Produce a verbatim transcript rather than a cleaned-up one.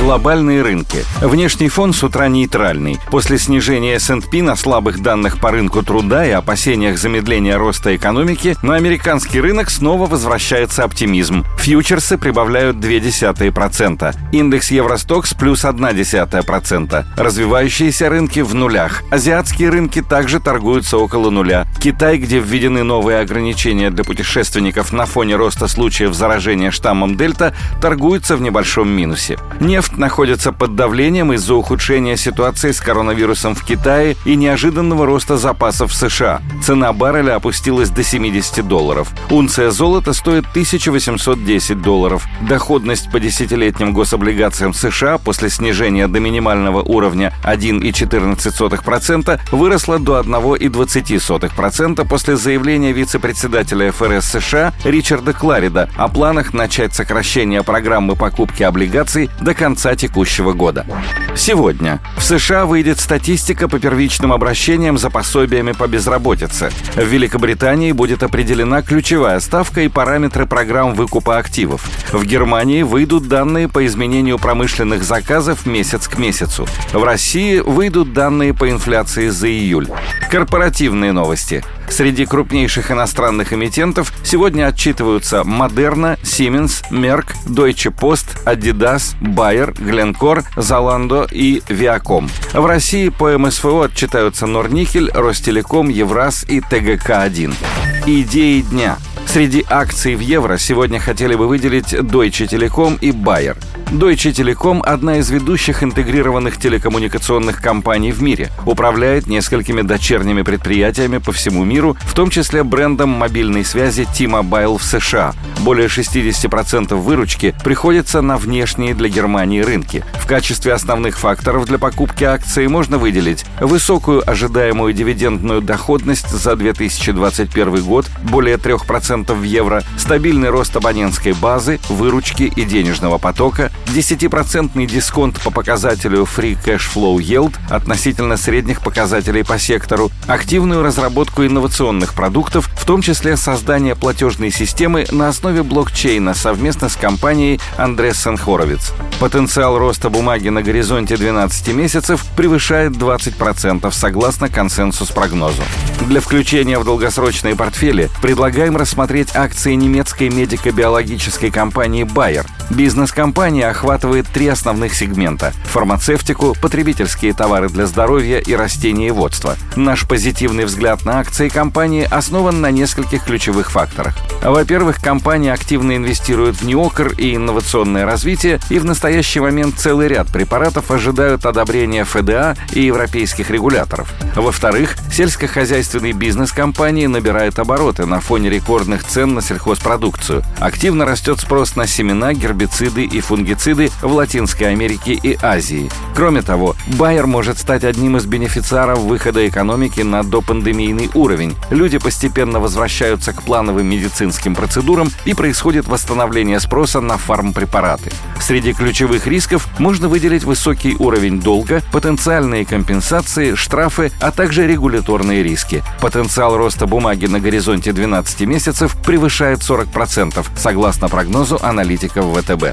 Глобальные рынки. Внешний фон с утра нейтральный. После снижения эс энд пи на слабых данных по рынку труда и опасениях замедления роста экономики на американский рынок снова возвращается оптимизм. Фьючерсы прибавляют ноль целых две десятых процента. Индекс Евростокс плюс ноль целых одна десятая процента. Развивающиеся рынки в нулях. Азиатские рынки также торгуются около нуля. Китай, где введены новые ограничения для путешественников на фоне роста случаев заражения штаммом Дельта, торгуется в небольшом минусе. Нефть находится под давлением из-за ухудшения ситуации с коронавирусом в Китае и неожиданного роста запасов в США. Цена барреля опустилась до семидесяти долларов. Унция золота стоит тысяча восемьсот десять долларов. Доходность по десятилетним гособлигациям США после снижения до минимального уровня один целых четырнадцать сотых процента выросла до один целых двадцать сотых процента после заявления вице-председателя эф эр эс США Ричарда Кларида о планах начать сокращение программы покупки облигаций до конца текущего года. Сегодня в США выйдет статистика по первичным обращениям за пособиями по безработице. В Великобритании будет определена ключевая ставка и параметры программ выкупа активов. В Германии выйдут данные по изменению промышленных заказов месяц к месяцу. В России выйдут данные по инфляции за июль. Корпоративные новости. Среди крупнейших иностранных эмитентов сегодня отчитываются Модерна, Сименс, Мерк, Deutsche Post, Adidas, Bayer, Гленкор, Золандо и Виаком. В России по эм эс эф о отчитаются Норникель, Ростелеком, Евраз и тэ гэ ка один. Идеи дня. Среди акций в евро сегодня хотели бы выделить Deutsche Telekom и Bayer. Deutsche Telekom – одна из ведущих интегрированных телекоммуникационных компаний в мире. Управляет несколькими дочерними предприятиями по всему миру, в том числе брендом мобильной связи T-Mobile в США. Более шестьдесят процентов выручки приходится на внешние для Германии рынки. В качестве основных факторов для покупки акций можно выделить высокую ожидаемую дивидендную доходность за две тысячи двадцать первый год, более трех процентов в евро, стабильный рост абонентской базы, выручки и денежного потока, десятипроцентный дисконт по показателю Free Cash Flow Yield относительно средних показателей по сектору, активную разработку инновационных продуктов, в том числе создание платежной системы на основе блокчейна совместно с компанией Andreessen Horowitz. Потенциал роста бумаги на горизонте двенадцати месяцев превышает двадцать процентов согласно консенсус-прогнозу. Для включения в долгосрочные портфели предлагаем рассмотреть акции немецкой медико-биологической компании Bayer. Бизнес-компания охватывает три основных сегмента – фармацевтику, потребительские товары для здоровья и растениеводство. Наш позитивный взгляд на акции компании основан на нескольких ключевых факторах. Во-первых, компания активно инвестирует в НИОКР и инновационное развитие, и в настоящий момент целый ряд препаратов ожидают одобрения эф дэ а и европейских регуляторов. Во-вторых, сельскохозяйственный бизнес компании набирает обороты на фоне рекордных цен на сельхозпродукцию. Активно растет спрос на семена, гербициды и фунгициды в Латинской Америке и Азии. Кроме того, Bayer может стать одним из бенефициаров выхода экономики на допандемийный уровень. Люди постепенно возвращаются к плановым медицинским процедурам и происходит восстановление спроса на фармпрепараты. Среди ключевых рисков можно выделить высокий уровень долга, потенциальные компенсации, штрафы, а также регуляторные риски. Потенциал роста бумаги на горизонте двенадцати месяцев превышает сорок процентов, согласно прогнозу аналитиков вэ тэ бэ.